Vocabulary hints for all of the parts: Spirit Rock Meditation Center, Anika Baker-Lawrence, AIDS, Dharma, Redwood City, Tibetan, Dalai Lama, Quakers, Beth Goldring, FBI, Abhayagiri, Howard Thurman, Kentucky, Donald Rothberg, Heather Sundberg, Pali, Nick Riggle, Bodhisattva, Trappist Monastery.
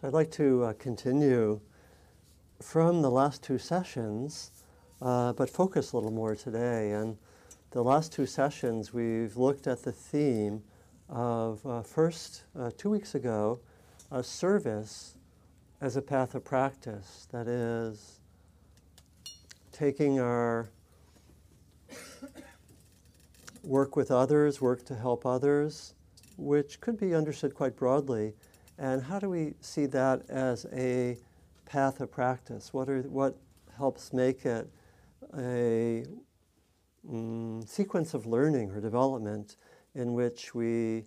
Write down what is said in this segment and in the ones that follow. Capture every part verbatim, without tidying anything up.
So I'd like to uh, continue from the last two sessions, uh, but focus a little more today. And the last two sessions, we've looked at the theme of uh, first, uh, two weeks ago, a service as a path of practice. That is, taking our work with others, work to help others, which could be understood quite broadly. And how do we see that as a path of practice? What are what helps make it a mm, sequence of learning or development in which we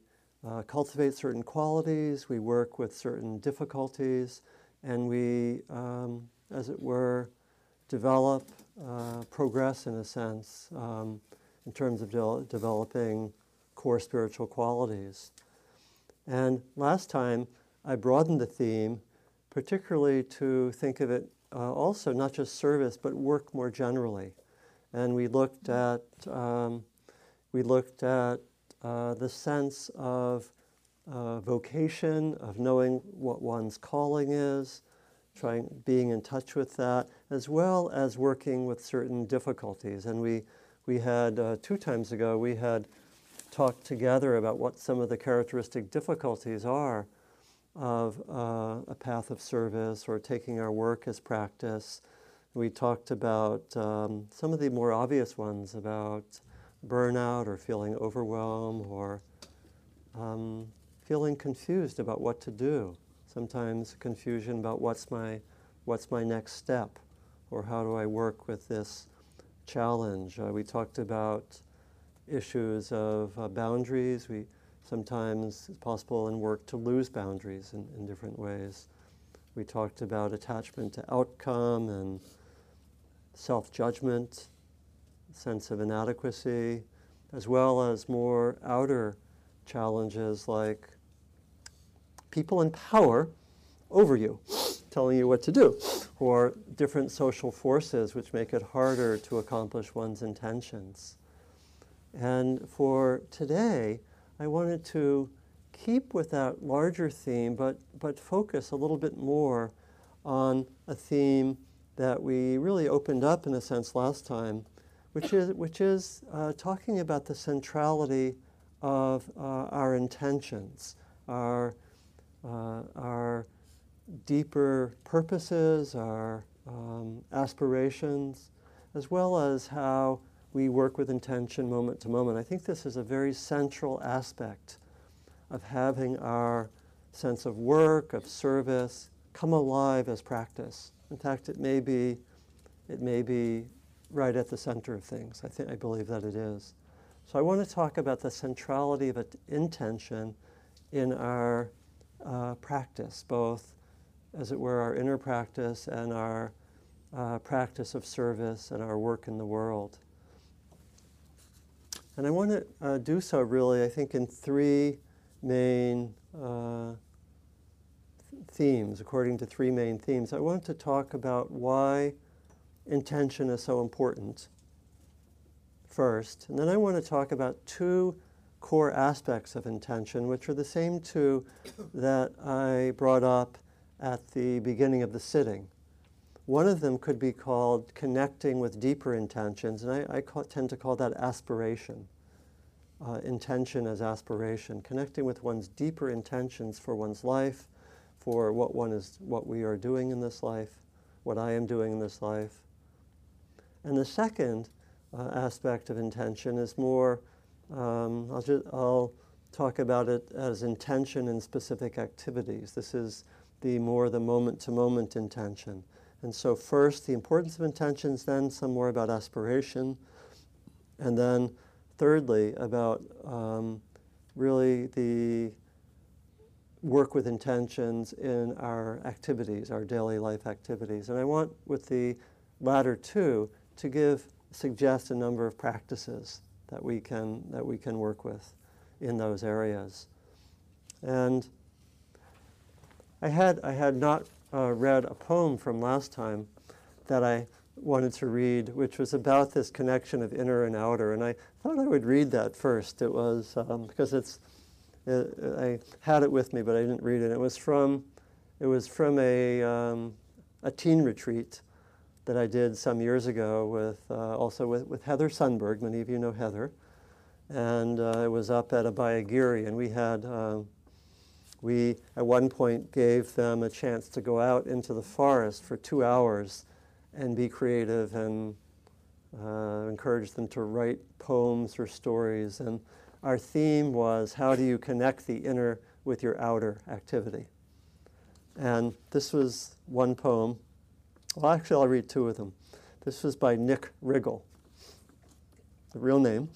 uh, cultivate certain qualities, we work with certain difficulties, and we, um, as it were, develop, uh, progress in a sense, um, in terms of de- developing core spiritual qualities. And last time, I broadened the theme, particularly to think of it uh, also not just service, but work more generally. And we looked at um, we looked at uh, the sense of uh, vocation, of knowing what one's calling is, trying being in touch with that, as well as working with certain difficulties. And we we had uh, two times ago we had talked together about what some of the characteristic difficulties are of uh, a path of service or taking our work as practice. We talked about um, some of the more obvious ones about burnout or feeling overwhelmed or um, feeling confused about what to do. Sometimes confusion about what's my, what's my next step or how do I work with this challenge. Uh, we talked about issues of uh, boundaries. We sometimes it's possible in work to lose boundaries in, in different ways. We talked about attachment to outcome and self-judgment, sense of inadequacy, as well as more outer challenges like people in power over you, telling you what to do, or different social forces which make it harder to accomplish one's intentions. And for today, I wanted to keep with that larger theme, but, but focus a little bit more on a theme that we really opened up, in a sense, last time, which is, which is uh, talking about the centrality of uh, our intentions, our, uh, our deeper purposes, our um, aspirations, as well as how we work with intention moment to moment. I think this is a very central aspect of having our sense of work, of service, come alive as practice. In fact, it may be, it may be right at the center of things. I think I believe that it is. So I want to talk about the centrality of intention in our uh, practice, both, as it were, our inner practice and our uh, practice of service and our work in the world. And I want to uh, do so really, I think, in three main uh, themes, according to three main themes. I want to talk about why intention is so important first. And then I want to talk about two core aspects of intention, which are the same two that I brought up at the beginning of the sitting. One of them could be called connecting with deeper intentions, and I, I call, tend to call that aspiration, uh, intention as aspiration, connecting with one's deeper intentions for one's life, for what one is, what we are doing in this life, what I am doing in this life. And the second uh, aspect of intention is more, um, I'll, just, I'll talk about it as intention in specific activities. This is the more the moment-to-moment intention. And so first, the importance of intentions, then some more about aspiration, and then thirdly, about um, really the work with intentions in our activities, our daily life activities. And I want, with the latter two, to give, suggest a number of practices that we can, that we can work with in those areas. And I had, I had not Uh, read a poem from last time that I wanted to read, which was about this connection of inner and outer, and I thought I would read that first. It was um, because it's, it, I had it with me, but I didn't read it. It was from, It was from a, um, a teen retreat that I did some years ago with, uh, also with, with Heather Sundberg. Many of you know Heather. And uh, it was up at Abhayagiri, and we had, uh, we at one point gave them a chance to go out into the forest for two hours and be creative and uh, encourage them to write poems or stories. And our theme was, how do you connect the inner with your outer activity? And this was one poem. Well, actually, I'll read two of them. This was by Nick Riggle, the real name.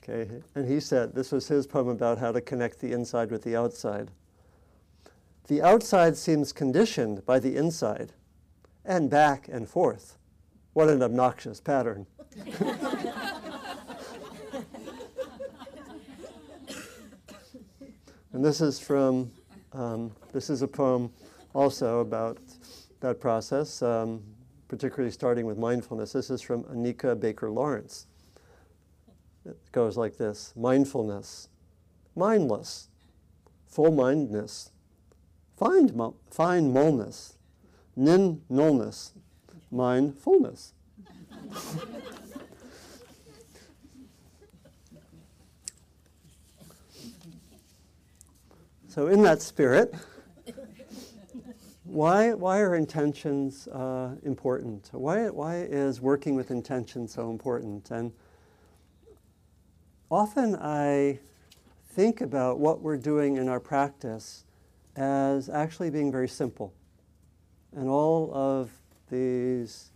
Okay. And he said, this was his poem about how to connect the inside with the outside. The outside seems conditioned by the inside, and back and forth. What an obnoxious pattern. And this is from, um, this is a poem also about that process, um, particularly starting with mindfulness. This is from Anika Baker-Lawrence. It goes like this: mindfulness, mindless, full-mindedness, fine, mo fine molness, nin nullness, mindfulness. So in that spirit, Why, why are intentions uh, important? Why, why is working with intention so important? And often I think about what we're doing in our practice as actually being very simple. And all of these,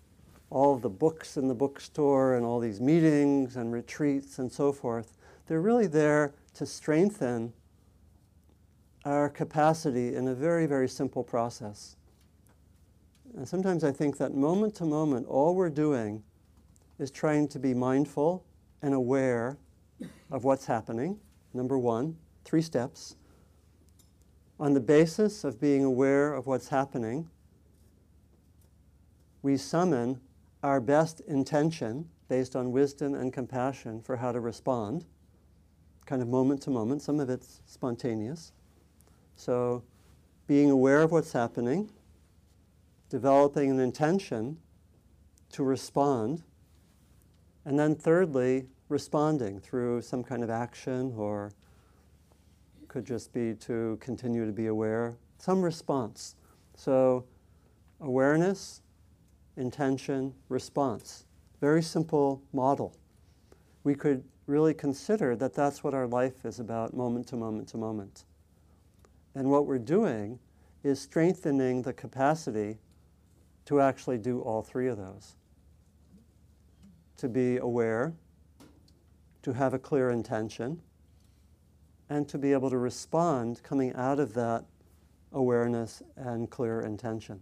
all of the books in the bookstore and all these meetings and retreats and so forth, they're really there to strengthen our capacity in a very, very simple process. And sometimes I think that moment to moment, all we're doing is trying to be mindful and aware of what's happening. Number one, three steps. On the basis of being aware of what's happening, we summon our best intention based on wisdom and compassion for how to respond, kind of moment to moment. Some of it's spontaneous. So being aware of what's happening, developing an intention to respond, and then thirdly, responding through some kind of action, or could just be to continue to be aware, some response. So awareness, intention, response. Very simple model. We could really consider that that's what our life is about, moment to moment to moment. And what we're doing is strengthening the capacity to actually do all three of those. To be aware, to have a clear intention, and to be able to respond coming out of that awareness and clear intention.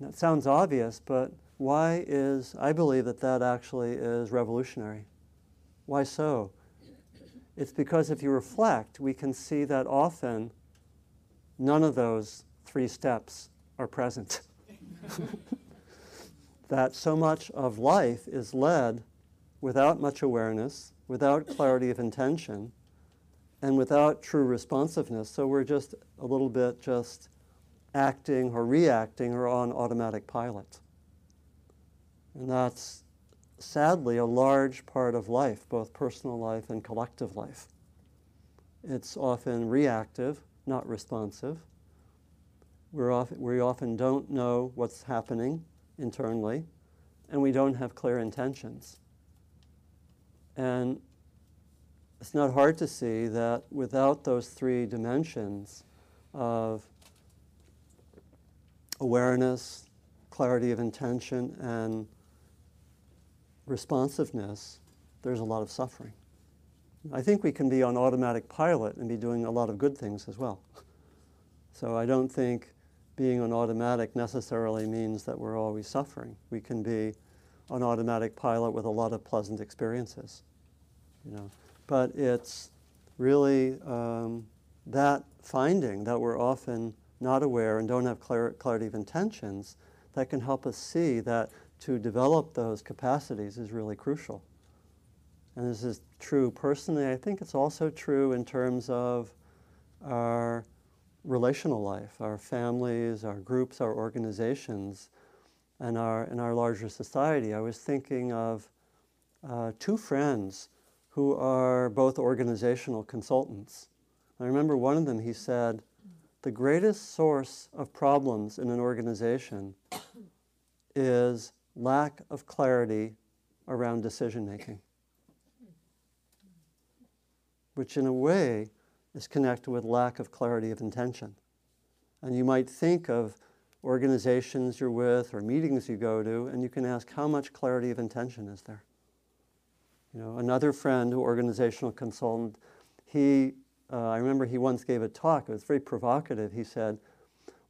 That sounds obvious, but why is, I believe that that actually is revolutionary. Why so? It's because if you reflect, we can see that often none of those three steps are present. That so much of life is led without much awareness, without clarity of intention, and without true responsiveness. So we're just a little bit just acting or reacting or on automatic pilot. And that's sadly a large part of life, both personal life and collective life. It's often reactive, not responsive. We're off, we often don't know what's happening internally, and we don't have clear intentions. And it's not hard to see that without those three dimensions of awareness, clarity of intention, and responsiveness, there's a lot of suffering. I think we can be on automatic pilot and be doing a lot of good things as well. So I don't think being on automatic necessarily means that we're always suffering. We can be on automatic pilot with a lot of pleasant experiences, you know. But it's really um, that finding that we're often not aware and don't have clar- clarity of intentions that can help us see that to develop those capacities is really crucial. And this is true personally. I think it's also true in terms of our relational life, our families, our groups, our organizations, and our, in our larger society. I was thinking of uh, two friends who are both organizational consultants. I remember one of them, he said, the greatest source of problems in an organization is lack of clarity around decision-making, which in a way is connected with lack of clarity of intention. And you might think of organizations you're with or meetings you go to, and you can ask, how much clarity of intention is there? You know, another friend, who organizational consultant, he, uh, I remember he once gave a talk, it was very provocative. He said,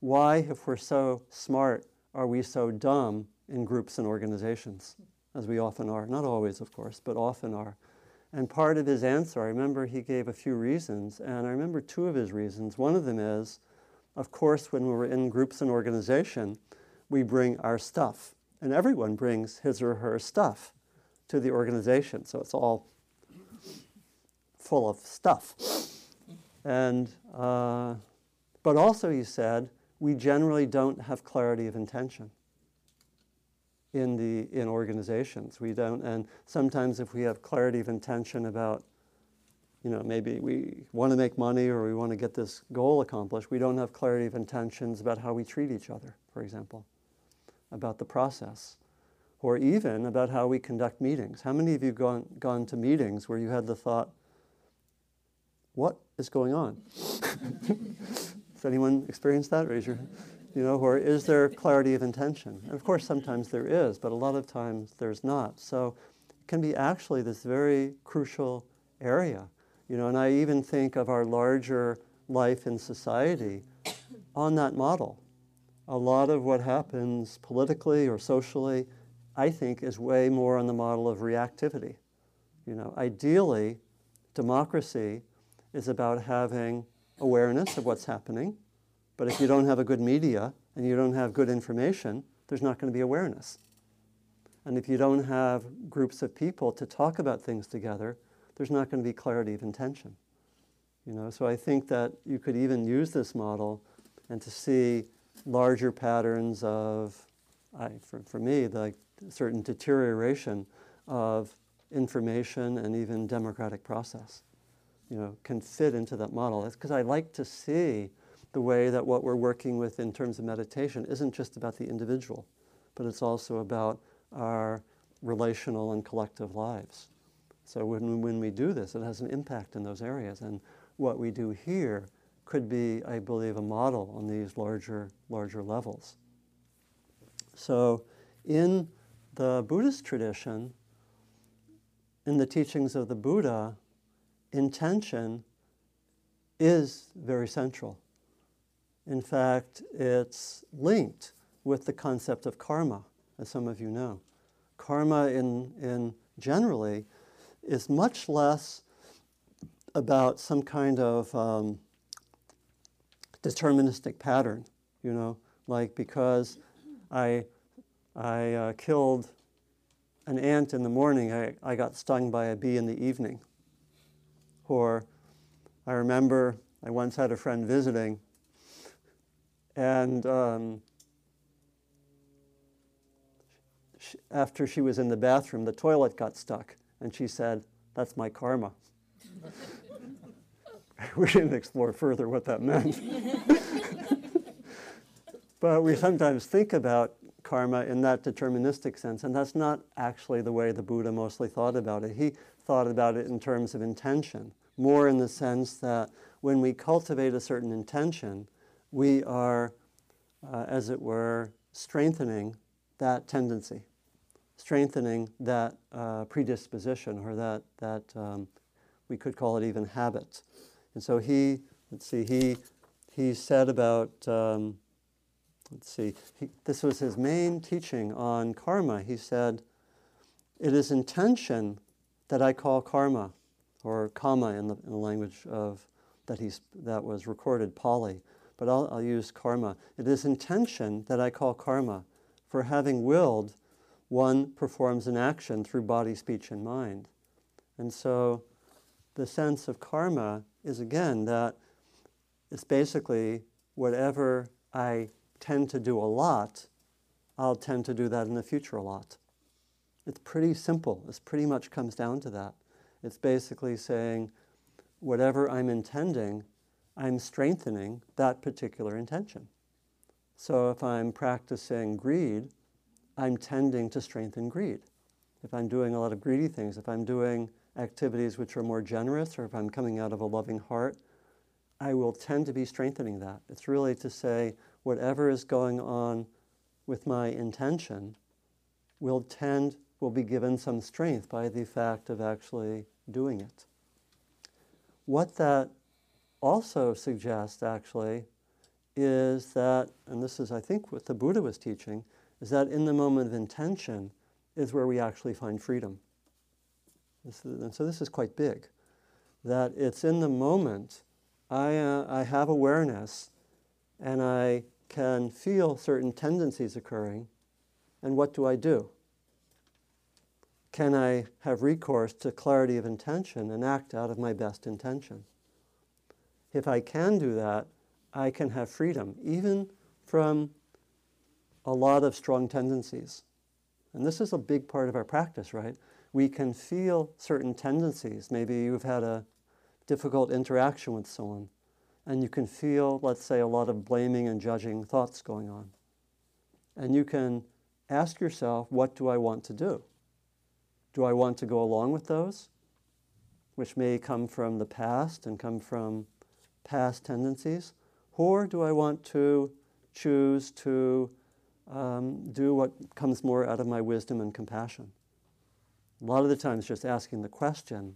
why, if we're so smart, are we so dumb in groups and organizations, as we often are? Not always, of course, but often are. And part of his answer, I remember he gave a few reasons, and I remember two of his reasons. One of them is, of course, when we're in groups and organization, we bring our stuff, and everyone brings his or her stuff to the organization, so it's all full of stuff. And, uh, but also, he said, we generally don't have clarity of intention in the in organizations. We don't, and sometimes if we have clarity of intention about, you know, maybe we want to make money or we want to get this goal accomplished, we don't have clarity of intentions about how we treat each other, for example, about the process, or even about how we conduct meetings. How many of you have gone, gone to meetings where you had the thought, what is going on? Has anyone experienced that? Raise your hand. You know, or is there clarity of intention? And of course, sometimes there is, but a lot of times there's not. So it can be actually this very crucial area. You know, and I even think of our larger life in society on that model. A lot of what happens politically or socially, I think, is way more on the model of reactivity. You know, ideally, democracy is about having awareness of what's happening. But if you don't have a good media and you don't have good information, there's not going to be awareness. And if you don't have groups of people to talk about things together, there's not going to be clarity of intention. You know, so I think that you could even use this model and to see larger patterns of, I, for, for me, like certain deterioration of information and even democratic process, you know, can fit into that model. That's because I like to see the way that what we're working with in terms of meditation isn't just about the individual, but it's also about our relational and collective lives. So when, when we do this, it has an impact in those areas. And what we do here could be, I believe, a model on these larger, larger levels. So in the Buddhist tradition, in the teachings of the Buddha, intention is very central. In fact, it's linked with the concept of karma, as some of you know. Karma in, in generally is much less about some kind of um, deterministic pattern, you know, like because I, I uh, killed an ant in the morning, I, I got stung by a bee in the evening. Or I remember I once had a friend visiting, and um, she, after she was in the bathroom, the toilet got stuck. And she said, that's my karma. We didn't explore further what that meant. But we sometimes think about karma in that deterministic sense. And that's not actually the way the Buddha mostly thought about it. He thought about it in terms of intention, more in the sense that when we cultivate a certain intention, we are, uh, as it were, strengthening that tendency, strengthening that uh, predisposition, or that, that um, we could call it even habit. And so he, let's see, he, he said about, um, let's see, he, this was his main teaching on karma. He said, it is intention that I call karma, or kama in the, in the language of, that, he's, that was recorded, Pali. But I'll, I'll use karma. It is intention that I call karma, for having willed, one performs an action through body, speech, and mind. And so the sense of karma is, again, that It's basically whatever I tend to do a lot, I'll tend to do that in the future a lot. It's pretty simple. It pretty much comes down to that. It's basically saying whatever I'm intending, I'm strengthening that particular intention. So if I'm practicing greed, I'm tending to strengthen greed. If I'm doing a lot of greedy things, if I'm doing activities which are more generous, or if I'm coming out of a loving heart, I will tend to be strengthening that. It's really to say whatever is going on with my intention will tend, will be given some strength by the fact of actually doing it. What that also suggests, actually, is that, and this is, I think, what the Buddha was teaching, is that in the moment of intention is where we actually find freedom. This is, and so this is quite big, that it's in the moment I, uh, I have awareness and I can feel certain tendencies occurring, and what do I do? Can I have recourse to clarity of intention and act out of my best intention? If I can do that, I can have freedom, even from a lot of strong tendencies. And this is a big part of our practice, right? We can feel certain tendencies. Maybe you've had a difficult interaction with someone, and you can feel, let's say, a lot of blaming and judging thoughts going on. And you can ask yourself, what do I want to do? Do I want to go along with those, which may come from the past and come from past tendencies? Or do I want to choose to um, do what comes more out of my wisdom and compassion? A lot of the times just asking the question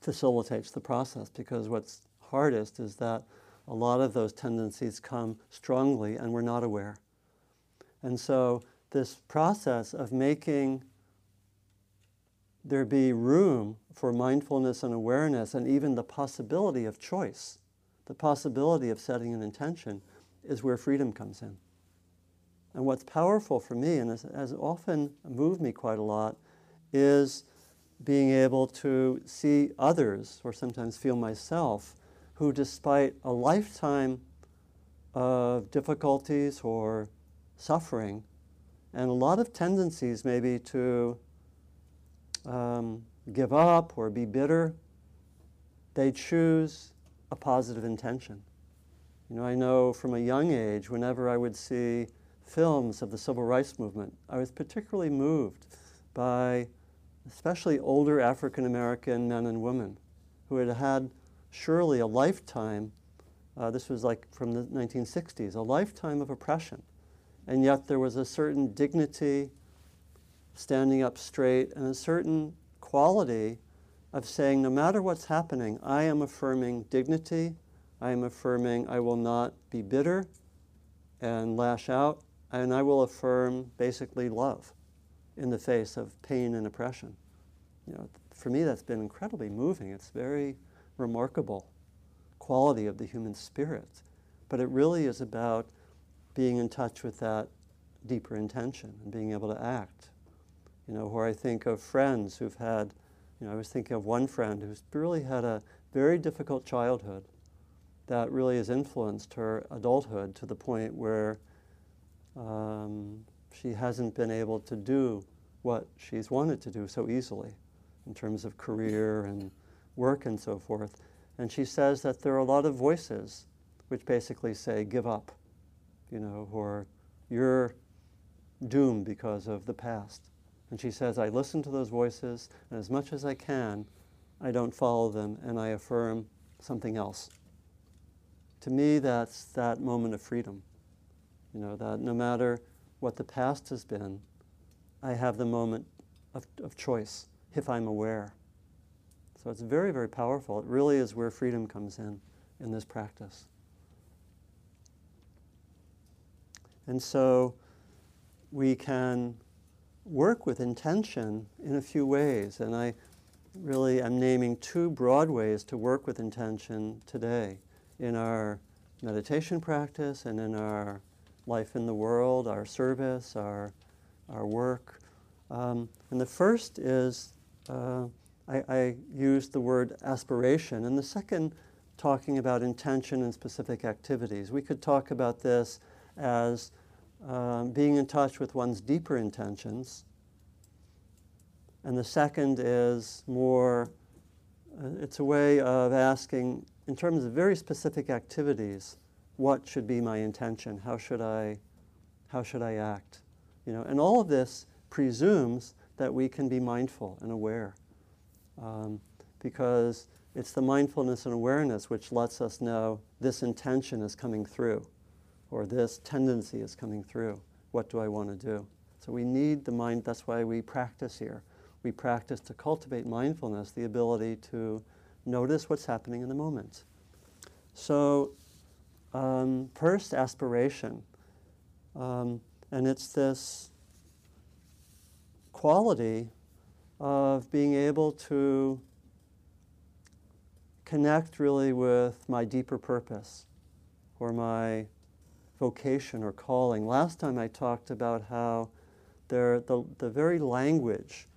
facilitates the process, because what's hardest is that a lot of those tendencies come strongly and we're not aware. And so this process of making there be room for mindfulness and awareness and even the possibility of choice, the possibility of setting an intention, is where freedom comes in. And what's powerful for me, and has often moved me quite a lot, is being able to see others, or sometimes feel myself, who despite a lifetime of difficulties or suffering, and a lot of tendencies maybe to um, give up or be bitter, they choose a positive intention. You know, I know from a young age, whenever I would see films of the civil rights movement, I was particularly moved by especially older African American men and women who had had surely a lifetime, uh, this was like from the nineteen sixties, a lifetime of oppression. And yet there was a certain dignity, standing up straight, and a certain quality of saying, no matter what's happening, I am affirming dignity, I am affirming I will not be bitter and lash out, and I will affirm basically love in the face of pain and oppression. You know, for me, that's been incredibly moving. It's very remarkable quality of the human spirit. But it really is about being in touch with that deeper intention and being able to act. You know, where I think of friends who've had, you know, I was thinking of one friend who's really had a very difficult childhood that really has influenced her adulthood to the point where um, she hasn't been able to do what she's wanted to do so easily in terms of career and work and so forth. And she says that there are a lot of voices which basically say, give up, you know, or you're doomed because of the past. And she says, I listen to those voices, and as much as I can, I don't follow them, and I affirm something else. To me, that's that moment of freedom. You know, that no matter what the past has been, I have the moment of, of choice, if I'm aware. So it's very, very powerful. It really is where freedom comes in, in this practice. And so we can work with intention in a few ways. And I really am naming two broad ways to work with intention today in our meditation practice and in our life in the world, our service, our, our work. Um, and the first is, uh, I, I used the word aspiration. And the second talking about intention and specific activities. We could talk about this as um, being in touch with one's deeper intentions. And the second is more, uh, it's a way of asking, in terms of very specific activities, what should be my intention? How should I, how should I act? You know, and all of this presumes that we can be mindful and aware, um, because it's the mindfulness and awareness which lets us know this intention is coming through, or this tendency is coming through. What do I want to do? So we need the mind. That's why we practice here. We practice to cultivate mindfulness, the ability to notice what's happening in the moment. So um, first, aspiration. Um, and it's this quality of being able to connect really with my deeper purpose or my vocation or calling. Last time I talked about how there, the, the very language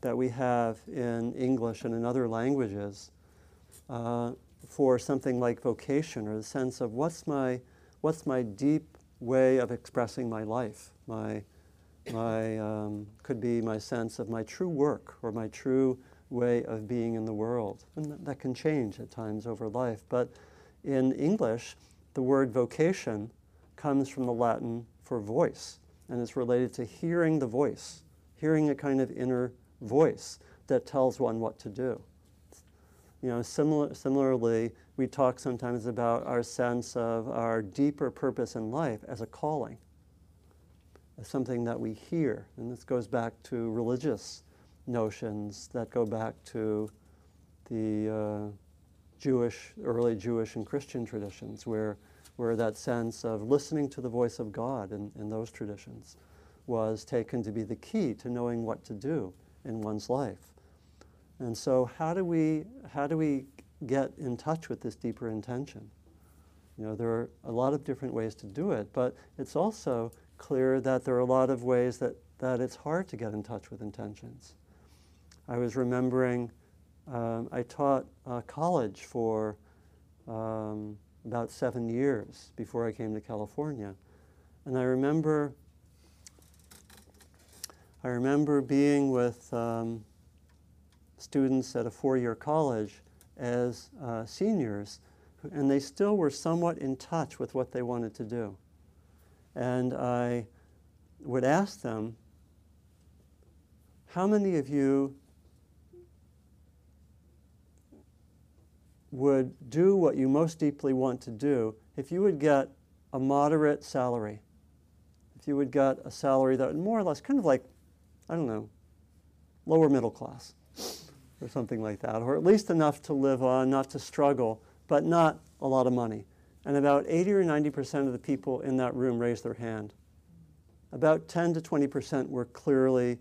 that we have in English and in other languages uh, for something like vocation, or the sense of what's my, what's my deep way of expressing my life, my, my um, could be my sense of my true work or my true way of being in the world. And that can change at times over life. But in English, the word vocation comes from the Latin for voice, and it's related to hearing the voice, hearing a kind of inner voice that tells one what to do. You know, similar, similarly, we talk sometimes about our sense of our deeper purpose in life as a calling, as something that we hear. And this goes back to religious notions that go back to the uh, Jewish, early Jewish and Christian traditions, where, where that sense of listening to the voice of God in, in those traditions was taken to be the key to knowing what to do in one's life. And so how do we, how do we get in touch with this deeper intention? You know, there are a lot of different ways to do it, but it's also clear that there are a lot of ways that, that it's hard to get in touch with intentions. I was remembering, um, I taught uh, college for um, about seven years before I came to California. And I remember, I remember being with um, students at a four-year college as uh, seniors, and they still were somewhat in touch with what they wanted to do. And I would ask them, how many of you would do what you most deeply want to do if you would get a moderate salary? If you would get a salary that would more or less kind of like, I don't know, lower middle class or something like that, or at least enough to live on, not to struggle, but not a lot of money. And about eighty or ninety percent of the people in that room raised their hand. About ten to twenty percent were clearly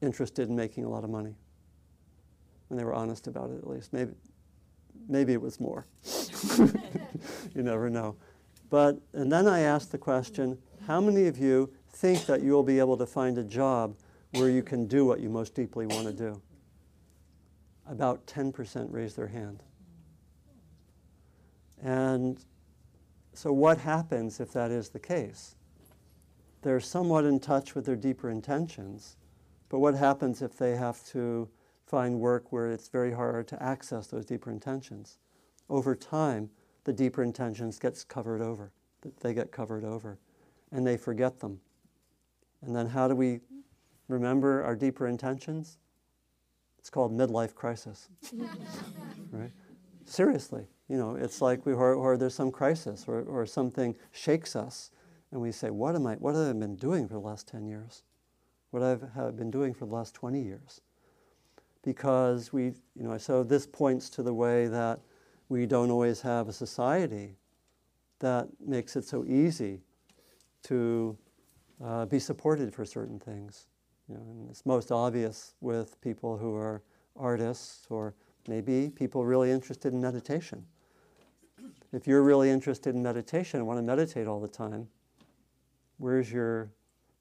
interested in making a lot of money. And they were honest about it, at least. Maybe, maybe it was more. You never know. But, and then I asked the question, how many of you think that you'll be able to find a job where you can do what you most deeply want to do? About ten percent raised their hand. And so what happens if that is the case? They're somewhat in touch with their deeper intentions, but what happens if they have to find work where it's very hard to access those deeper intentions? Over time, the deeper intentions gets covered over. They get covered over, and they forget them. And then how do we remember our deeper intentions? It's called midlife crisis, right? Seriously, you know, it's like we or, or there's some crisis or, or something shakes us, and we say, what am I? What have I been doing for the last ten years? What I've have been doing for the last twenty years? Because we, you know, so this points to the way that we don't always have a society that makes it so easy to uh, be supported for certain things. You know, and it's most obvious with people who are artists, or maybe people really interested in meditation. If you're really interested in meditation and want to meditate all the time, where's your,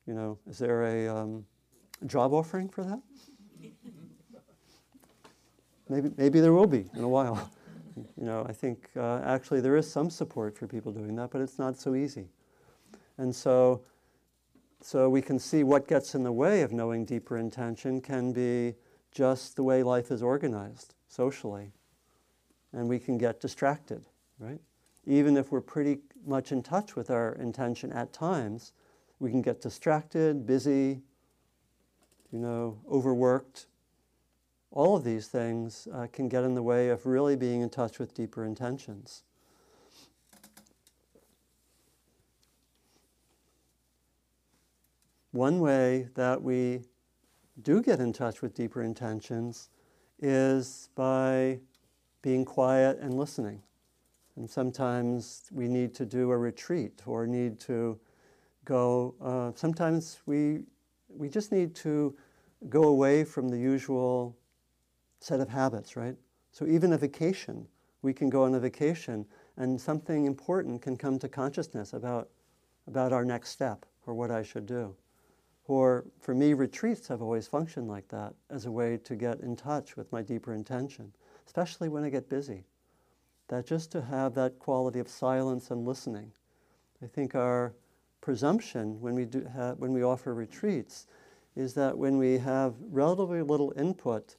you know, is there a um, job offering for that? Maybe, maybe there will be in a while. You know, I think uh, actually there is some support for people doing that, but it's not so easy. And so, so we can see what gets in the way of knowing deeper intention can be just the way life is organized socially. And we can get distracted, right? Even if we're pretty much in touch with our intention at times, we can get distracted, busy, you know, overworked. All of these things uh, can get in the way of really being in touch with deeper intentions. One way that we do get in touch with deeper intentions is by being quiet and listening. And sometimes we need to do a retreat or need to go, uh, sometimes we, we just need to go away from the usual set of habits, right? So even a vacation, we can go on a vacation and something important can come to consciousness about, about our next step or what I should do. Or for me, retreats have always functioned like that as a way to get in touch with my deeper intention, especially when I get busy. That just to have that quality of silence and listening. I think our presumption when we, do ha when we offer retreats is that when we have relatively little input,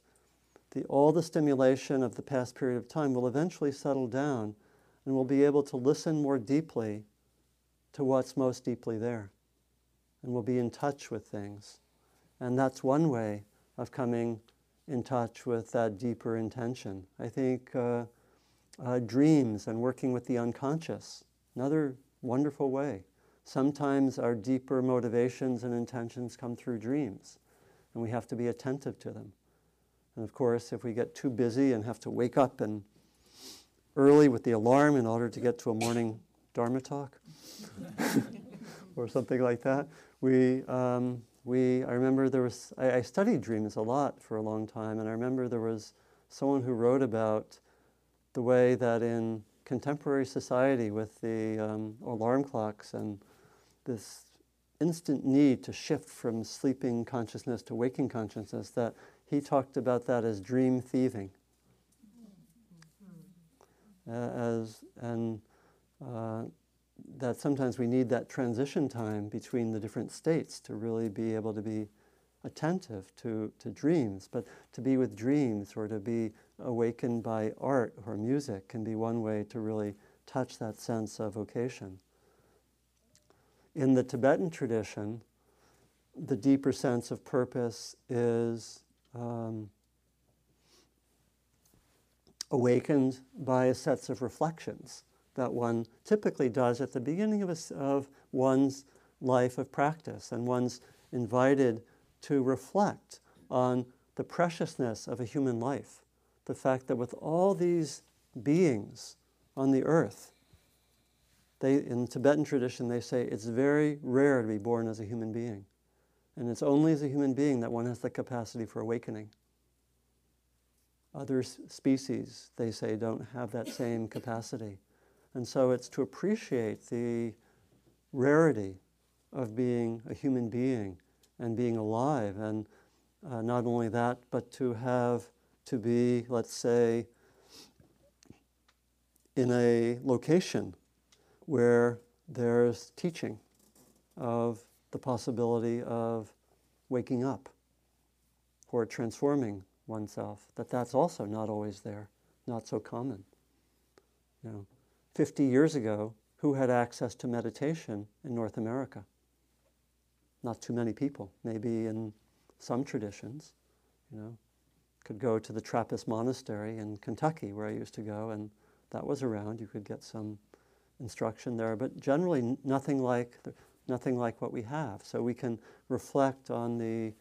The, all the stimulation of the past period of time will eventually settle down and we'll be able to listen more deeply to what's most deeply there. And we'll be in touch with things. And that's one way of coming in touch with that deeper intention. I think uh, uh, dreams and working with the unconscious, another wonderful way. Sometimes our deeper motivations and intentions come through dreams, and we have to be attentive to them. And of course, if we get too busy and have to wake up and early with the alarm in order to get to a morning Dharma talk or something like that, we, um, we, I remember there was, I, I studied dreams a lot for a long time, and I remember there was someone who wrote about the way that in contemporary society with the um, alarm clocks and this instant need to shift from sleeping consciousness to waking consciousness, that he talked about that as dream thieving, uh, as, and uh, that sometimes we need that transition time between the different states to really be able to be attentive to, to dreams. But to be with dreams or to be awakened by art or music can be one way to really touch that sense of vocation. In the Tibetan tradition, the deeper sense of purpose is Um, awakened by a sets of reflections that one typically does at the beginning of, a, of one's life of practice, and one's invited to reflect on the preciousness of a human life, the fact that with all these beings on the earth, they, in Tibetan tradition they say it's very rare to be born as a human being. And it's only as a human being that one has the capacity for awakening. Other species, they say, don't have that same capacity. And so it's to appreciate the rarity of being a human being and being alive. And uh, not only that, but to have, to be, let's say, in a location where there's teaching of the possibility of waking up or transforming oneself, that that's also not always there, not so common. You know, fifty years ago, who had access to meditation in North America? Not too many people. Maybe in some traditions, you know, could go to the Trappist Monastery in Kentucky, where I used to go, and that was around. You could get some instruction there, but generally nothing like the, nothing like what we have. So we can reflect on the,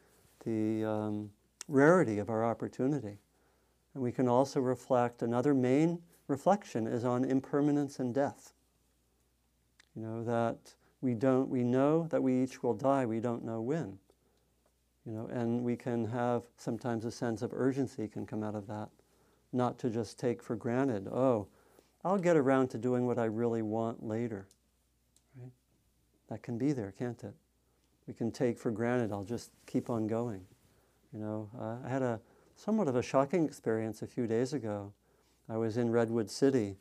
the um, rarity of our opportunity. And we can also reflect, another main reflection is on impermanence and death. You know, that we don't, we know that we each will die, we don't know when. You know, and we can have sometimes a sense of urgency can come out of that. Not to just take for granted, oh, I'll get around to doing what I really want later. That can be there, can't it? We can take for granted, I'll just keep on going. You know, uh, I had a somewhat of a shocking experience a few days ago. I was in Redwood City.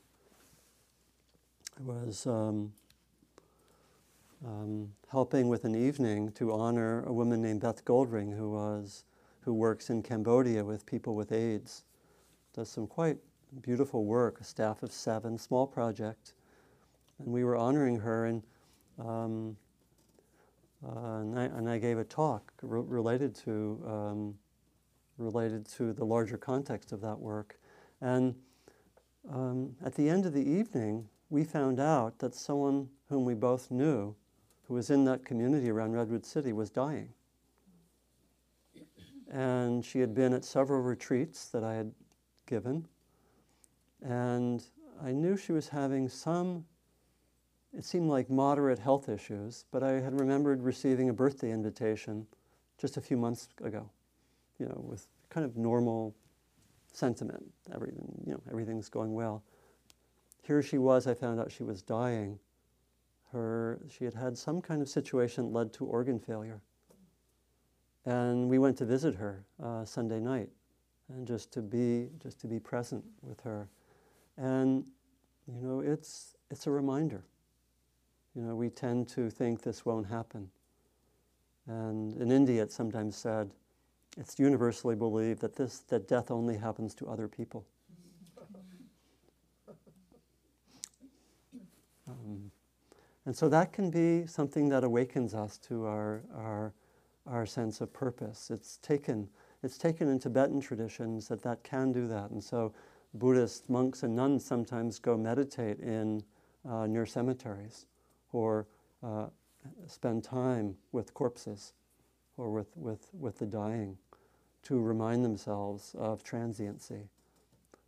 I was um, um, helping with an evening to honor a woman named Beth Goldring, who was who works in Cambodia with people with AIDS. Does some quite beautiful work, a staff of seven, small project. And we were honoring her, and um, uh, and, I, and I gave a talk re related to um, related to the larger context of that work. And um, at the end of the evening, we found out that someone whom we both knew, who was in that community around Redwood City, was dying. And she had been at several retreats that I had given. And I knew she was having some, it seemed like moderate health issues, but I had remembered receiving a birthday invitation just a few months ago, you know, with kind of normal sentiment, everything, you know, everything's going well. Here she was, I found out she was dying. Her, she had had some kind of situation that led to organ failure. And we went to visit her uh, Sunday night, and just to be, just to be present with her. And, you know, it's, it's a reminder. You know, we tend to think this won't happen. And in India, it's sometimes said, it's universally believed that this, that death only happens to other people. Um, and so that can be something that awakens us to our, our, our sense of purpose. It's taken, it's taken in Tibetan traditions that that can do that. And so Buddhist monks and nuns sometimes go meditate in uh, near cemeteries, or uh, spend time with corpses, or with, with, with the dying, to remind themselves of transiency.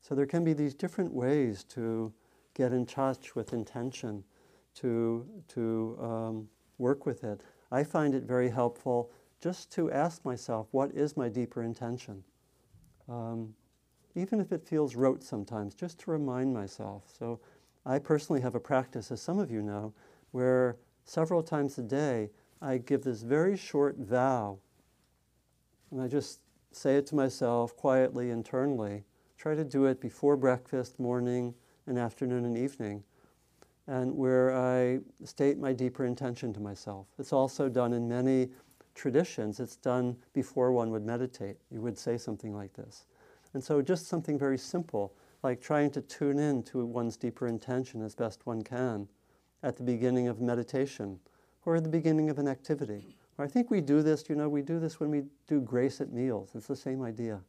So there can be these different ways to get in touch with intention, to, to um, work with it. I find it very helpful just to ask myself, what is my deeper intention? Um, even if it feels rote sometimes, just to remind myself. So I personally have a practice, as some of you know, where several times a day I give this very short vow, and I just say it to myself quietly, internally. Try to do it before breakfast, morning, and afternoon and evening, and where I state my deeper intention to myself. It's also done in many traditions. It's done before one would meditate. You would say something like this. And so just something very simple, like trying to tune in to one's deeper intention as best one can at the beginning of meditation or at the beginning of an activity. Or I think we do this, you know, we do this when we do grace at meals. It's the same idea.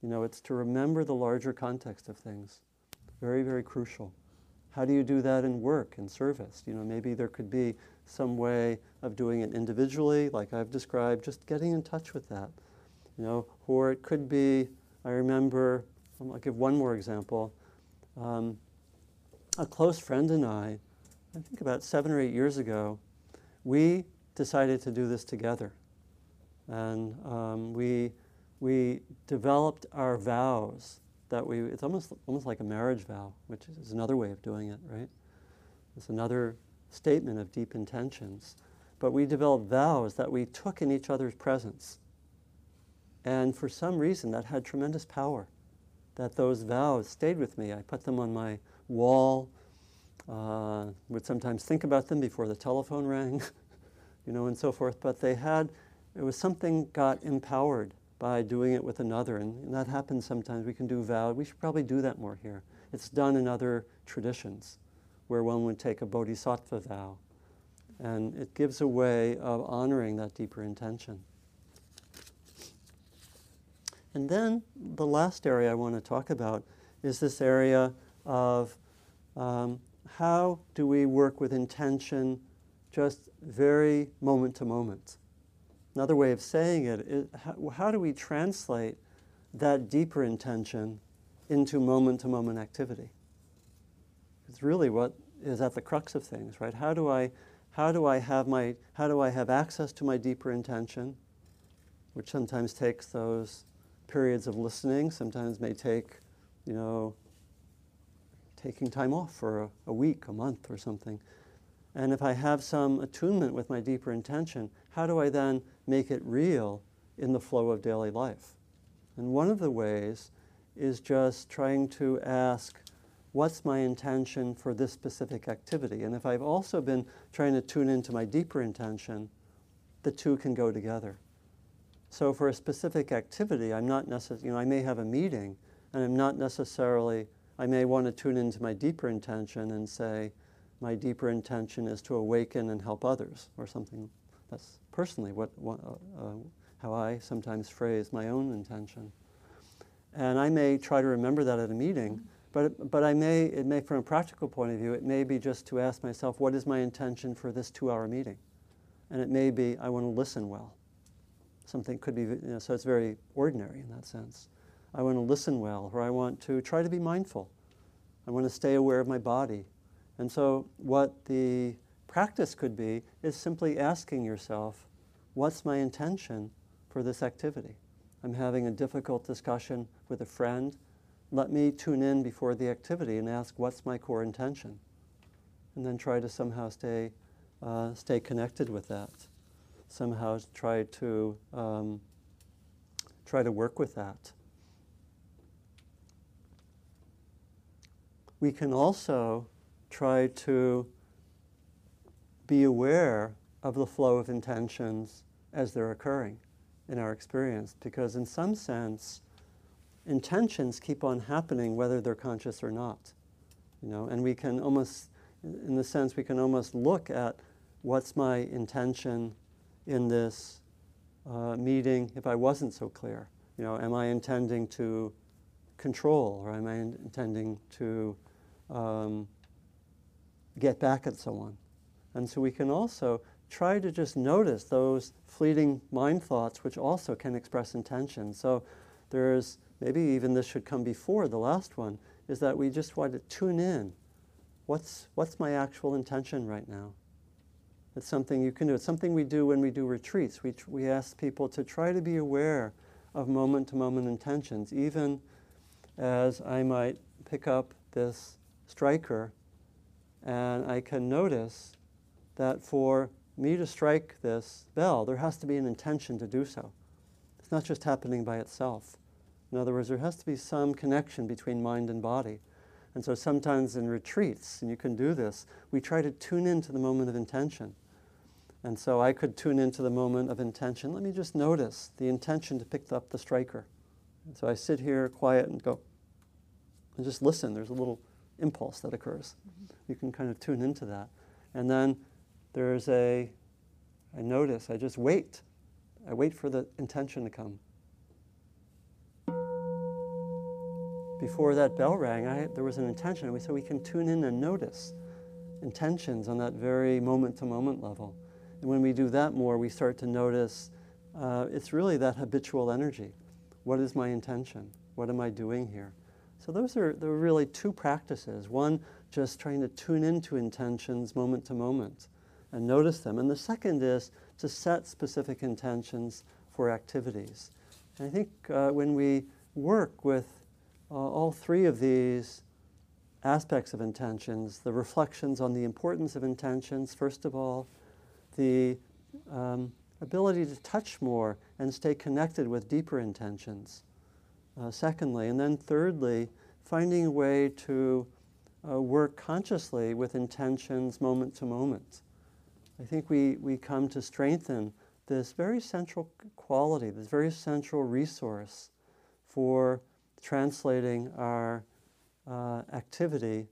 You know, it's to remember the larger context of things. Very, very crucial. How do you do that in work, in service? You know, maybe there could be some way of doing it individually, like I've described, just getting in touch with that. You know, or it could be, I remember, I'll give one more example. Um, a close friend and I, I think about seven or eight years ago, we decided to do this together. And um, we, we developed our vows. That we, it's almost, almost like a marriage vow, which is another way of doing it, right? It's another statement of deep intentions. But we developed vows that we took in each other's presence. And for some reason, that had tremendous power, that those vows stayed with me. I put them on my wall, uh, would sometimes think about them before the telephone rang, you know, and so forth. But they had, it was something got empowered by doing it with another, and, and that happens sometimes. We can do vow, we should probably do that more here. It's done in other traditions where one would take a bodhisattva vow, and it gives a way of honoring that deeper intention. And then the last area I want to talk about is this area of um, how do we work with intention just very moment to moment. Another way of saying it is, how, how do we translate that deeper intention into moment-to-moment activity? It's really what is at the crux of things, right? How do I, how do I have my, how do I have access to my deeper intention, which sometimes takes those periods of listening, sometimes may take, you know, taking time off for a, a week, a month, or something. And if I have some attunement with my deeper intention, how do I then make it real in the flow of daily life? And one of the ways is just trying to ask, what's my intention for this specific activity? And if I've also been trying to tune into my deeper intention, the two can go together. So for a specific activity, I'm not necessarily, you know, I may have a meeting, and I'm not necessarily, I may want to tune into my deeper intention and say, my deeper intention is to awaken and help others, or something. That's personally what, what uh, how I sometimes phrase my own intention. And I may try to remember that at a meeting, but, but I may, it may, from a practical point of view, it may be just to ask myself, what is my intention for this two-hour meeting? And it may be, I want to listen well. Something could be, you know, so it's very ordinary in that sense. I want to listen well, or I want to try to be mindful. I want to stay aware of my body. And so what the practice could be is simply asking yourself, what's my intention for this activity? I'm having a difficult discussion with a friend. Let me tune in before the activity and ask, what's my core intention? And then try to somehow stay, uh, stay connected with that. Somehow try to, um, try to work with that. We can also try to be aware of the flow of intentions as they're occurring in our experience, because in some sense, intentions keep on happening whether they're conscious or not. You know, and we can almost, in the sense, we can almost look at what's my intention in this uh, meeting if I wasn't so clear. You know, am I intending to control, or am I in- intending to um, get back at someone? And so we can also try to just notice those fleeting mind thoughts, which also can express intention. So there's, maybe even this should come before the last one, is that we just want to tune in. What's, what's my actual intention right now? It's something you can do. It's something we do when we do retreats. We, we ask people to try to be aware of moment-to-moment intentions, even as I might pick up this striker, and I can notice that for me to strike this bell, there has to be an intention to do so. It's not just happening by itself. In other words, there has to be some connection between mind and body. And so sometimes in retreats, and you can do this, we try to tune into the moment of intention. And so I could tune into the moment of intention. Let me just notice the intention to pick up the striker. And so I sit here quiet and go, and just listen. There's a little impulse that occurs. Mm-hmm. You can kind of tune into that. And then there's a, I notice, I just wait. I wait for the intention to come. Before that bell rang, I, there was an intention. We, so we can tune in and notice intentions on that very moment-to-moment level. And when we do that more, we start to notice uh, it's really that habitual energy. What is my intention? What am I doing here? So those are, there are really two practices. One, just trying to tune into intentions moment to moment and notice them. And the second is to set specific intentions for activities. And I think uh, when we work with uh, all three of these aspects of intentions, the reflections on the importance of intentions, first of all, the um, ability to touch more and stay connected with deeper intentions, uh, secondly, and then thirdly, finding a way to Uh, work consciously with intentions moment to moment. I think we, we come to strengthen this very central quality, this very central resource for translating our uh, activity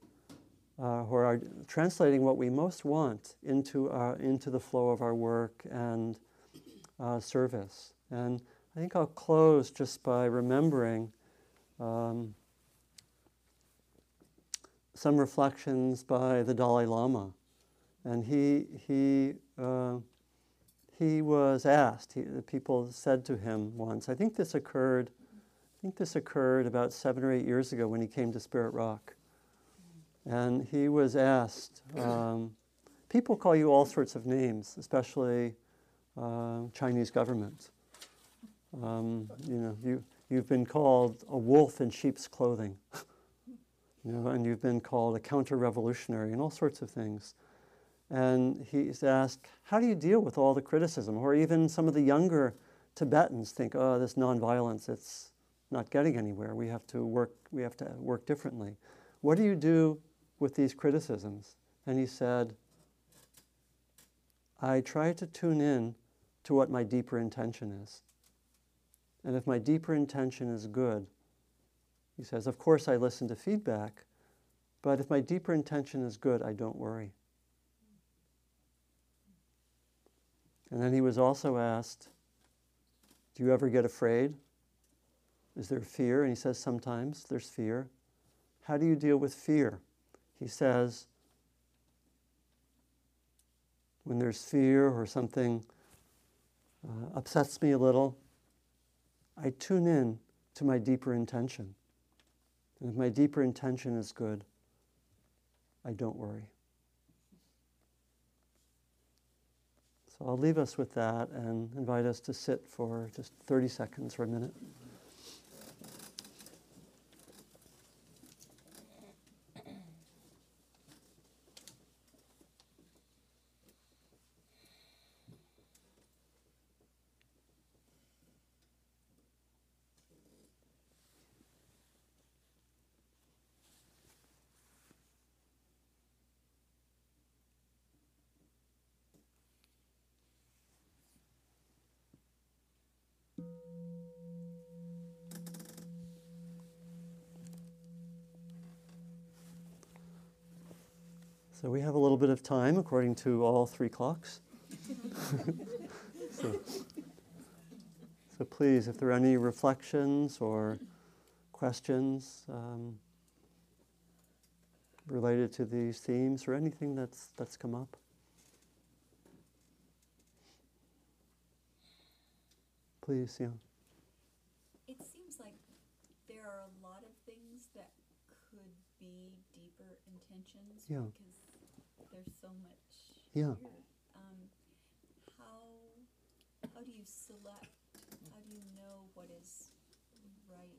uh, or our, translating what we most want into, our, into the flow of our work and uh, service. And I think I'll close just by remembering um, some reflections by the Dalai Lama, and he he uh, he was asked. He, the people said to him once. I think this occurred. I think this occurred about seven or eight years ago when he came to Spirit Rock, and he was asked. Um, people call you all sorts of names, especially uh, Chinese government. Um, you know, you you've been called a wolf in sheep's clothing. You know, and you've been called a counter-revolutionary and all sorts of things. And he's asked, how do you deal with all the criticism? Or even some of the younger Tibetans think, oh, this nonviolence, it's, not getting anywhere. We have to work, we have to work differently. What do you do with these criticisms? And he said, I try to tune in to what my deeper intention is. And if my deeper intention is good, he says, of course I listen to feedback, but if my deeper intention is good, I don't worry. And then he was also asked, do you ever get afraid? Is there fear? And he says, sometimes there's fear. How do you deal with fear? He says, when there's fear or something uh, upsets me a little, I tune in to my deeper intention. And if my deeper intention is good, I don't worry. So I'll leave us with that and invite us to sit for just thirty seconds or a minute. So we have a little bit of time, according to all three clocks. so, so please, if there are any reflections or questions um, related to these themes or anything that's, that's come up, please, yeah. It seems like there are a lot of things that could be deeper intentions. Yeah. There's so much. Yeah. Um, how how do you select? How do you know what is right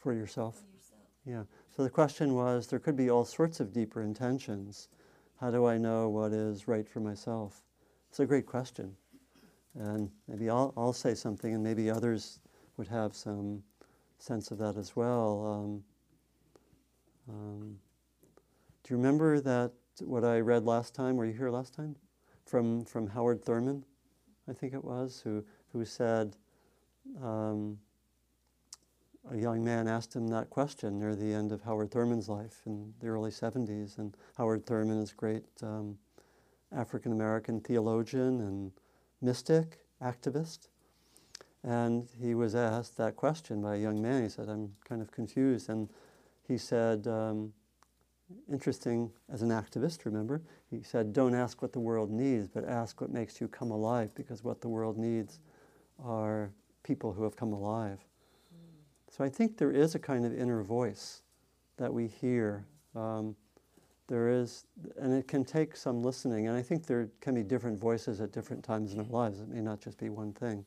for yourself? For yourself. Yeah. So the question was, there could be all sorts of deeper intentions. How do I know what is right for myself? It's a great question, and maybe I'll I'll say something, and maybe others would have some sense of that as well. Um, um, Do you remember that, what I read last time, were you here last time? From from Howard Thurman, I think it was, who, who said, um, a young man asked him that question near the end of Howard Thurman's life in the early seventies. And Howard Thurman is a great um, African-American theologian and mystic, activist. And he was asked that question by a young man. He said, I'm kind of confused. And he said, um, interesting, as an activist, remember, he said, don't ask what the world needs, but ask what makes you come alive, because what the world needs are people who have come alive. Mm. So I think there is a kind of inner voice that we hear. Um, there is, and it can take some listening, and I think there can be different voices at different times in our lives. It may not just be one thing.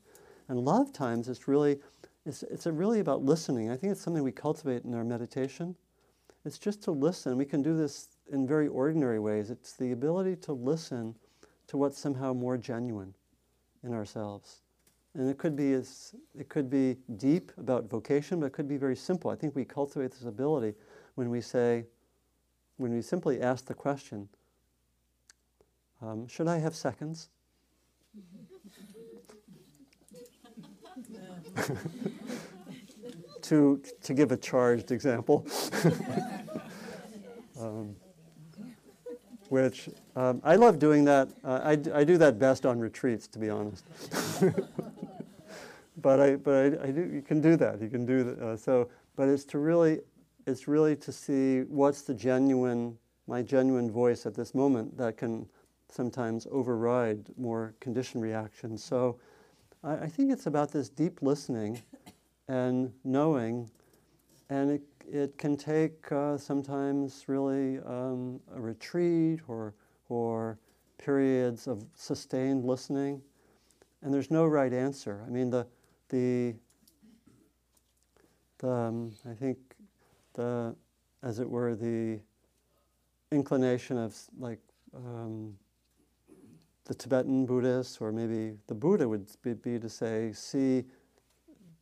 And a lot of times it's really, it's, it's really about listening. I think it's something we cultivate in our meditation. It's just to listen. We can do this in very ordinary ways. It's the ability to listen to what's somehow more genuine in ourselves. And it could be, as, it could be deep about vocation, but it could be very simple. I think we cultivate this ability when we say, when we simply ask the question, um, should I have seconds? To, to give a charged example, um, which um, I love doing that. Uh, I, d I do that best on retreats, to be honest. but I but I, I do. You can do that. You can do that. Uh, so, but it's to really, it's really to see what's the genuine, my genuine voice at this moment that can sometimes override more conditioned reactions. So, I, I think it's about this deep listening. And knowing, and it, it can take uh, sometimes really um, a retreat or, or periods of sustained listening. And there's no right answer. I mean, the, the, the um, I think the, as it were, the inclination of like um, the Tibetan Buddhists, or maybe the Buddha would be, be to say, see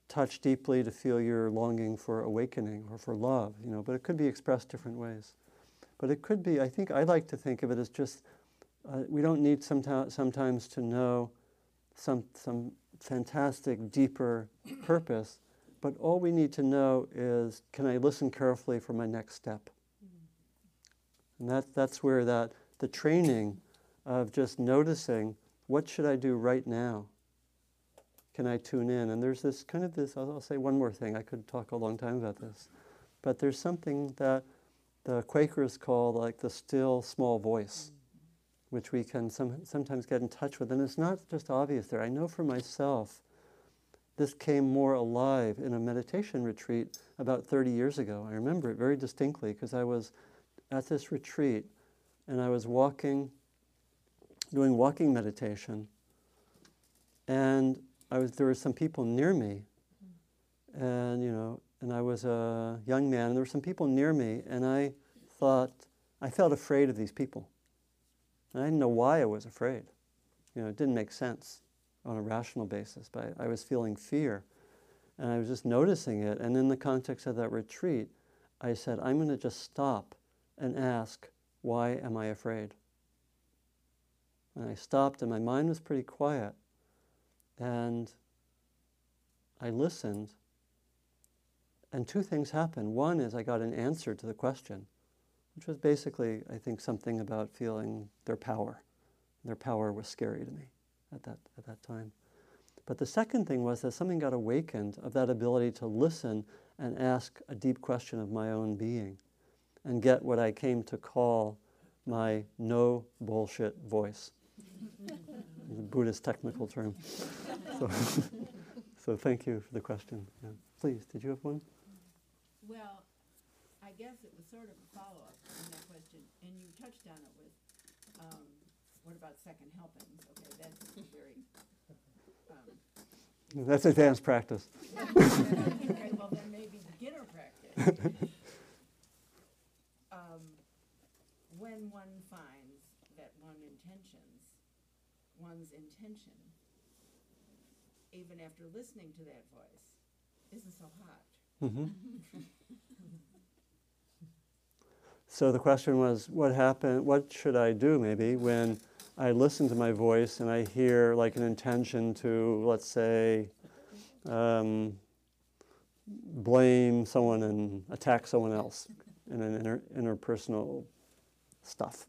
touch deeply to feel your longing for awakening or for love, you know, but it could be expressed different ways. But it could be, I think, I like to think of it as just, uh, we don't need sometimes, sometimes to know some, some fantastic, deeper purpose, but all we need to know is, can I listen carefully for my next step? And that, that's where that, the training of just noticing, what should I do right now? Can I tune in? And there's this kind of this, I'll, I'll say one more thing, I could talk a long time about this, but there's something that the Quakers call like the still small voice, which we can some, sometimes get in touch with. And it's not just obvious there. I know for myself, this came more alive in a meditation retreat about thirty years ago. I remember it very distinctly because I was at this retreat and I was walking, doing walking meditation, and I was, there were some people near me, and you know, and I was a young man, and there were some people near me, and I thought, I felt afraid of these people. And I didn't know why I was afraid. You know, it didn't make sense on a rational basis, but I, I was feeling fear, and I was just noticing it. And in the context of that retreat, I said, I'm going to just stop and ask, why am I afraid? And I stopped, and my mind was pretty quiet. And I listened, and two things happened. One is I got an answer to the question, which was basically, I think, something about feeling their power. Their power was scary to me at that, at that time. But the second thing was that something got awakened of that ability to listen and ask a deep question of my own being and get what I came to call my no bullshit voice. The Buddhist technical term. So, so thank you for the question. Yeah. Please, did you have one? Well, I guess it was sort of a follow-up on that question, and you touched on it with, um, what about second helpings? Okay, that's very... Um, that's advanced practice. Okay, well, then maybe beginner practice. um, when one finds that one intentions, one's intention, even after listening to that voice, isn't so hot. Mm-hmm. So the question was, what happened, what should I do maybe when I listen to my voice and I hear like an intention to, let's say, um, blame someone and attack someone else in an inter interpersonal stuff,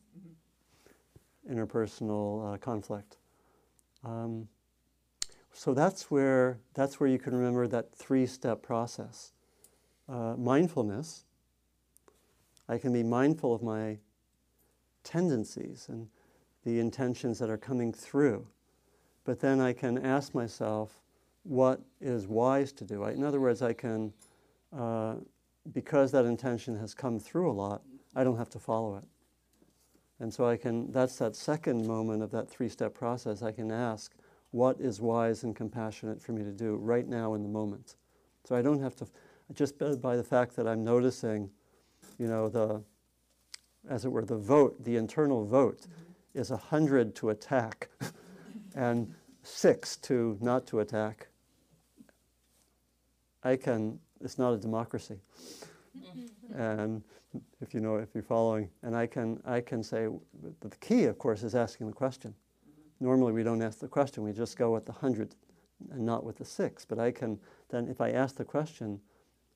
mm-hmm. interpersonal uh, conflict. Um, So that's where, that's where you can remember that three-step process. Uh, mindfulness, I can be mindful of my tendencies and the intentions that are coming through, but then I can ask myself what is wise to do. I, in other words, I can, uh, because that intention has come through a lot, I don't have to follow it. And so I can, that's that second moment of that three-step process. I can ask, what is wise and compassionate for me to do right now in the moment? So I don't have to, just by the fact that I'm noticing, you know, the, as it were, the vote, the internal vote mm-hmm. is one hundred to attack and six to not to attack. I can, it's not a democracy. And if you know, if you're following, and I can, I can say, the key, of course, is asking the question. Normally we don't ask the question, we just go with the hundred and not with the six. But I can, then if I ask the question,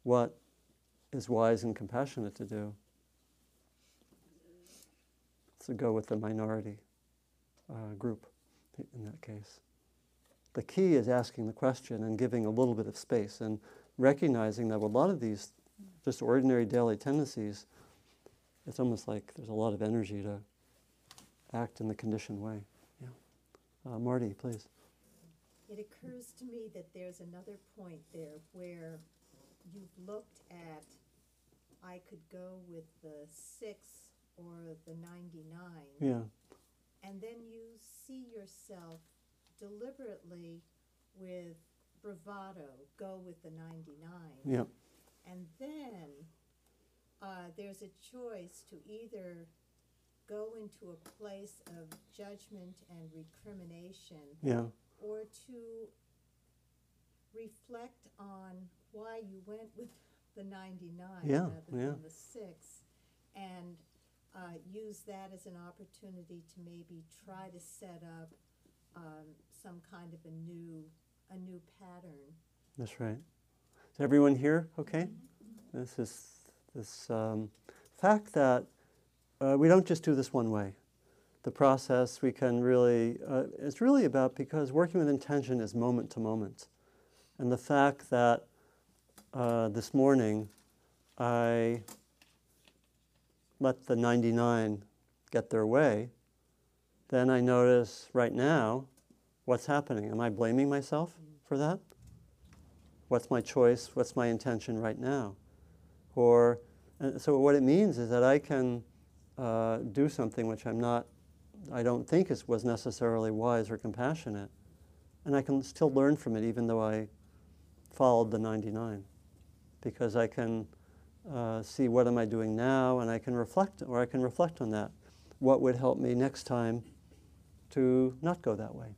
what is wise and compassionate to do? So go with the minority uh, group in that case. The key is asking the question and giving a little bit of space and recognizing that a lot of these just ordinary daily tendencies, it's almost like there's a lot of energy to act in the conditioned way. Uh, Marty, please. It occurs to me that there's another point there where you've looked at, I could go with the six or the ninety-nine. Yeah. And then you see yourself deliberately with bravado, go with the ninety-nine. Yeah. And then uh, there's a choice to either go into a place of judgment and recrimination, yeah. or to reflect on why you went with the ninety-nine yeah, rather yeah. than the six, and uh, use that as an opportunity to maybe try to set up um, some kind of a new a new pattern. That's right. Is everyone here okay? Mm-hmm. This is this um, fact that uh, we don't just do this one way. The process we can really, uh, it's really about, because working with intention is moment to moment. And the fact that uh, this morning I let the ninety-nine get their way, then I notice right now what's happening. Am I blaming myself for that? What's my choice? What's my intention right now? Or, and so what it means is that I can uh, do something which I'm not, I don't think is, was necessarily wise or compassionate, and I can still learn from it even though I followed the ninety-nine, because I can uh, see what am I doing now, and I can reflect, or I can reflect on that. What would help me next time to not go that way?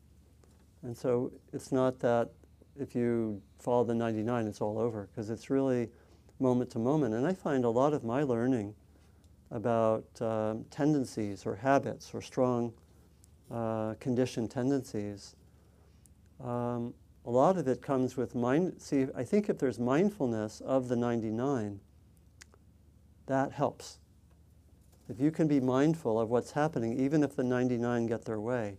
And so it's not that if you follow the ninety-nine, it's all over, because it's really moment to moment. And I find a lot of my learning about um, tendencies or habits or strong uh, conditioned tendencies, um, a lot of it comes with mind. See, I think if there's mindfulness of the ninety-nine, that helps. If you can be mindful of what's happening, even if the ninety-nine get their way,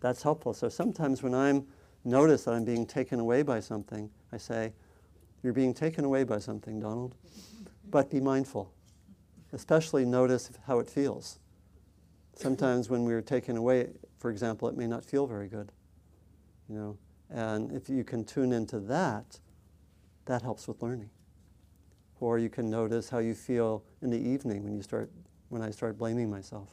that's helpful. So sometimes when I notice that I'm being taken away by something, I say, "You're being taken away by something, Donald, but be mindful." Especially notice how it feels. Sometimes when we're taken away, for example, it may not feel very good, you know. And if you can tune into that, that helps with learning. Or you can notice how you feel in the evening when you start, when I start blaming myself.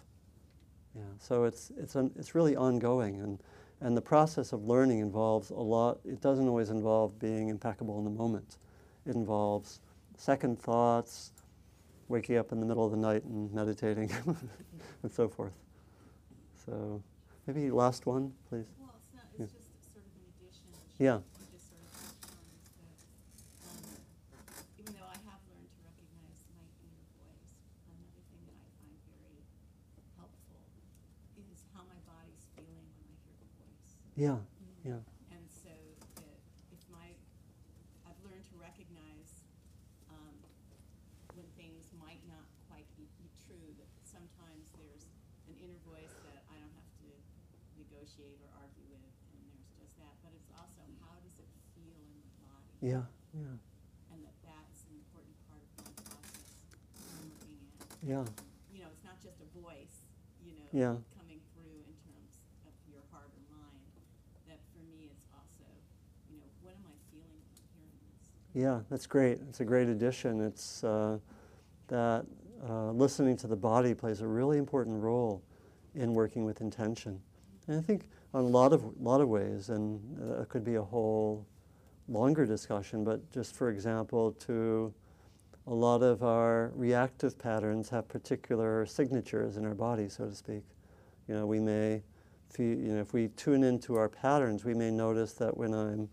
Yeah. So it's it's an, it's really ongoing, and and the process of learning involves a lot. It doesn't always involve being impeccable in the moment. It involves second thoughts, waking up in the middle of the night and meditating, and so forth. So maybe last one, please. Well, it's not, it's yeah. just sort of an addition. Yeah. Just sort of that, um, even though I have learned to recognize my inner voice, another thing that I find very helpful is how my body's feeling when I hear the voice. Yeah, mm-hmm. yeah. Or argue with, and there's just that, but it's also how does it feel in the body? Yeah, yeah. And that that's an important part of my process I'm looking at. Yeah. You know, it's not just a voice, you know, yeah. coming through in terms of your heart or mind. That for me, it's also, you know, what am I feeling when I'm hearing this? Yeah, that's great. It's a great addition. It's uh, that uh, listening to the body plays a really important role in working with intention. And I think on a lot of lot of ways, and uh, it could be a whole longer discussion, but just for example, to a lot of our reactive patterns have particular signatures in our body, so to speak. You know, we may, feel, you know, if we tune into our patterns, we may notice that when I'm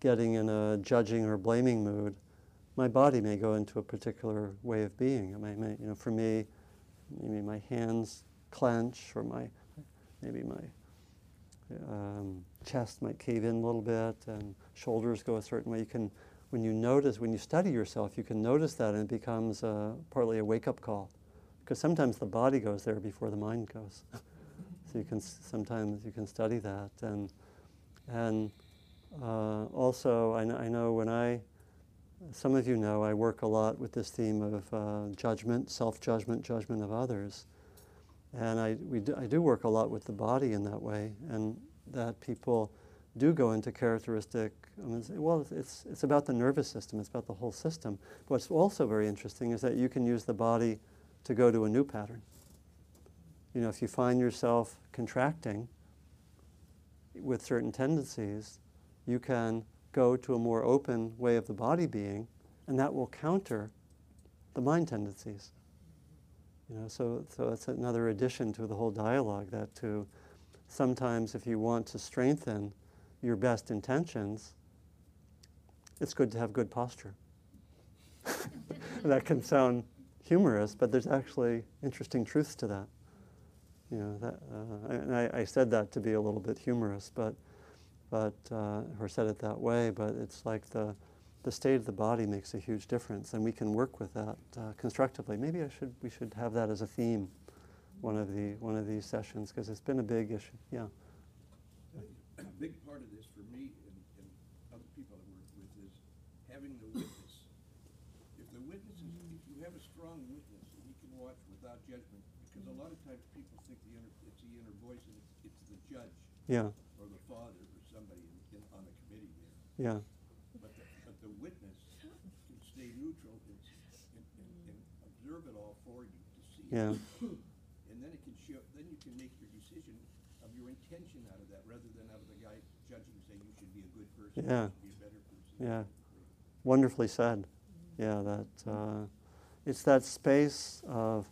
getting in a judging or blaming mood, my body may go into a particular way of being. It may, may, you know, for me, maybe my hands clench, or my Maybe my um, chest might cave in a little bit, and shoulders go a certain way. You can, when you notice, when you study yourself, you can notice that, and it becomes uh, partly a wake-up call, because sometimes the body goes there before the mind goes. So you can sometimes you can study that, and and uh, also I, kn I know when I, some of you know, I work a lot with this theme of uh, judgment, self-judgment, judgment of others. And I, we do, I do work a lot with the body in that way, and that people do go into characteristic, I mean, well, it's, it's about the nervous system, it's about the whole system. But what's also very interesting is that you can use the body to go to a new pattern. You know, if you find yourself contracting with certain tendencies, you can go to a more open way of the body being, and that will counter the mind tendencies. You know, so, so that's another addition to the whole dialogue, that to sometimes if you want to strengthen your best intentions, it's good to have good posture. That can sound humorous, but there's actually interesting truths to that. You know, that, uh, and I, I said that to be a little bit humorous, but, but uh, or said it that way, but it's like the, the state of the body makes a huge difference, and we can work with that uh, constructively. Maybe I should, we should have that as a theme one of, the, one of these sessions, because it's been a big issue, yeah. A big part of this for me and, and other people I work with is having the witness. If the witness is, if you have a strong witness that you can watch without judgment, because a lot of times people think the inner, it's the inner voice and it's the judge, yeah, or the father or somebody in, in, on the committee there. Yeah. But the, but the witness can stay neutral and, and, and, and observe it all for you to see. Yeah. And then it can show. Then you can make your decision of your intention out of that, rather than out of the guy judging, saying you should be a good person, yeah, you should be a better person. Yeah. Wonderfully said. Yeah, that uh, it's that space of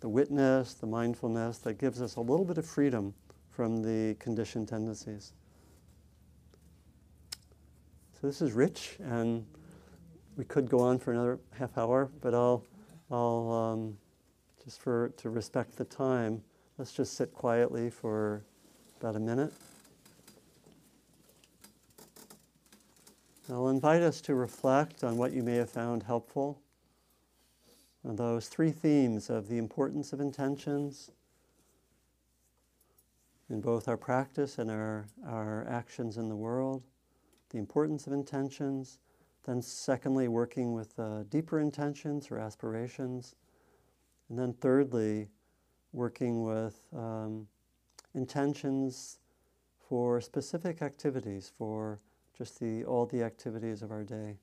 the witness, the mindfulness, that gives us a little bit of freedom from the conditioned tendencies. So this is rich, and we could go on for another half hour, but I'll, I'll um, just for to respect the time, let's just sit quietly for about a minute. I'll invite us to reflect on what you may have found helpful, on those three themes of the importance of intentions in both our practice and our, our actions in the world, the importance of intentions, then secondly, working with uh, deeper intentions or aspirations, and then thirdly, working with um, intentions for specific activities, for just the, all the activities of our day.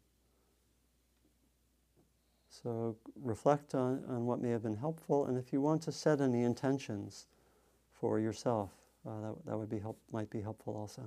So reflect on, on what may have been helpful, and if you want to set any intentions for yourself, uh, that, that would be help, might be helpful also.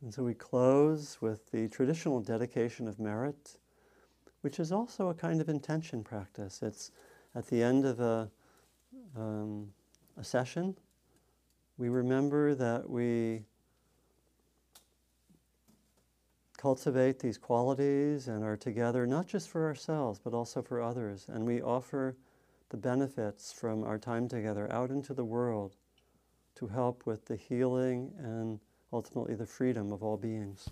And so we close with the traditional dedication of merit, which is also a kind of intention practice. It's at the end of a, um, a session, we remember that we cultivate these qualities and are together, not just for ourselves, but also for others. And we offer the benefits from our time together out into the world to help with the healing and ultimately the freedom of all beings.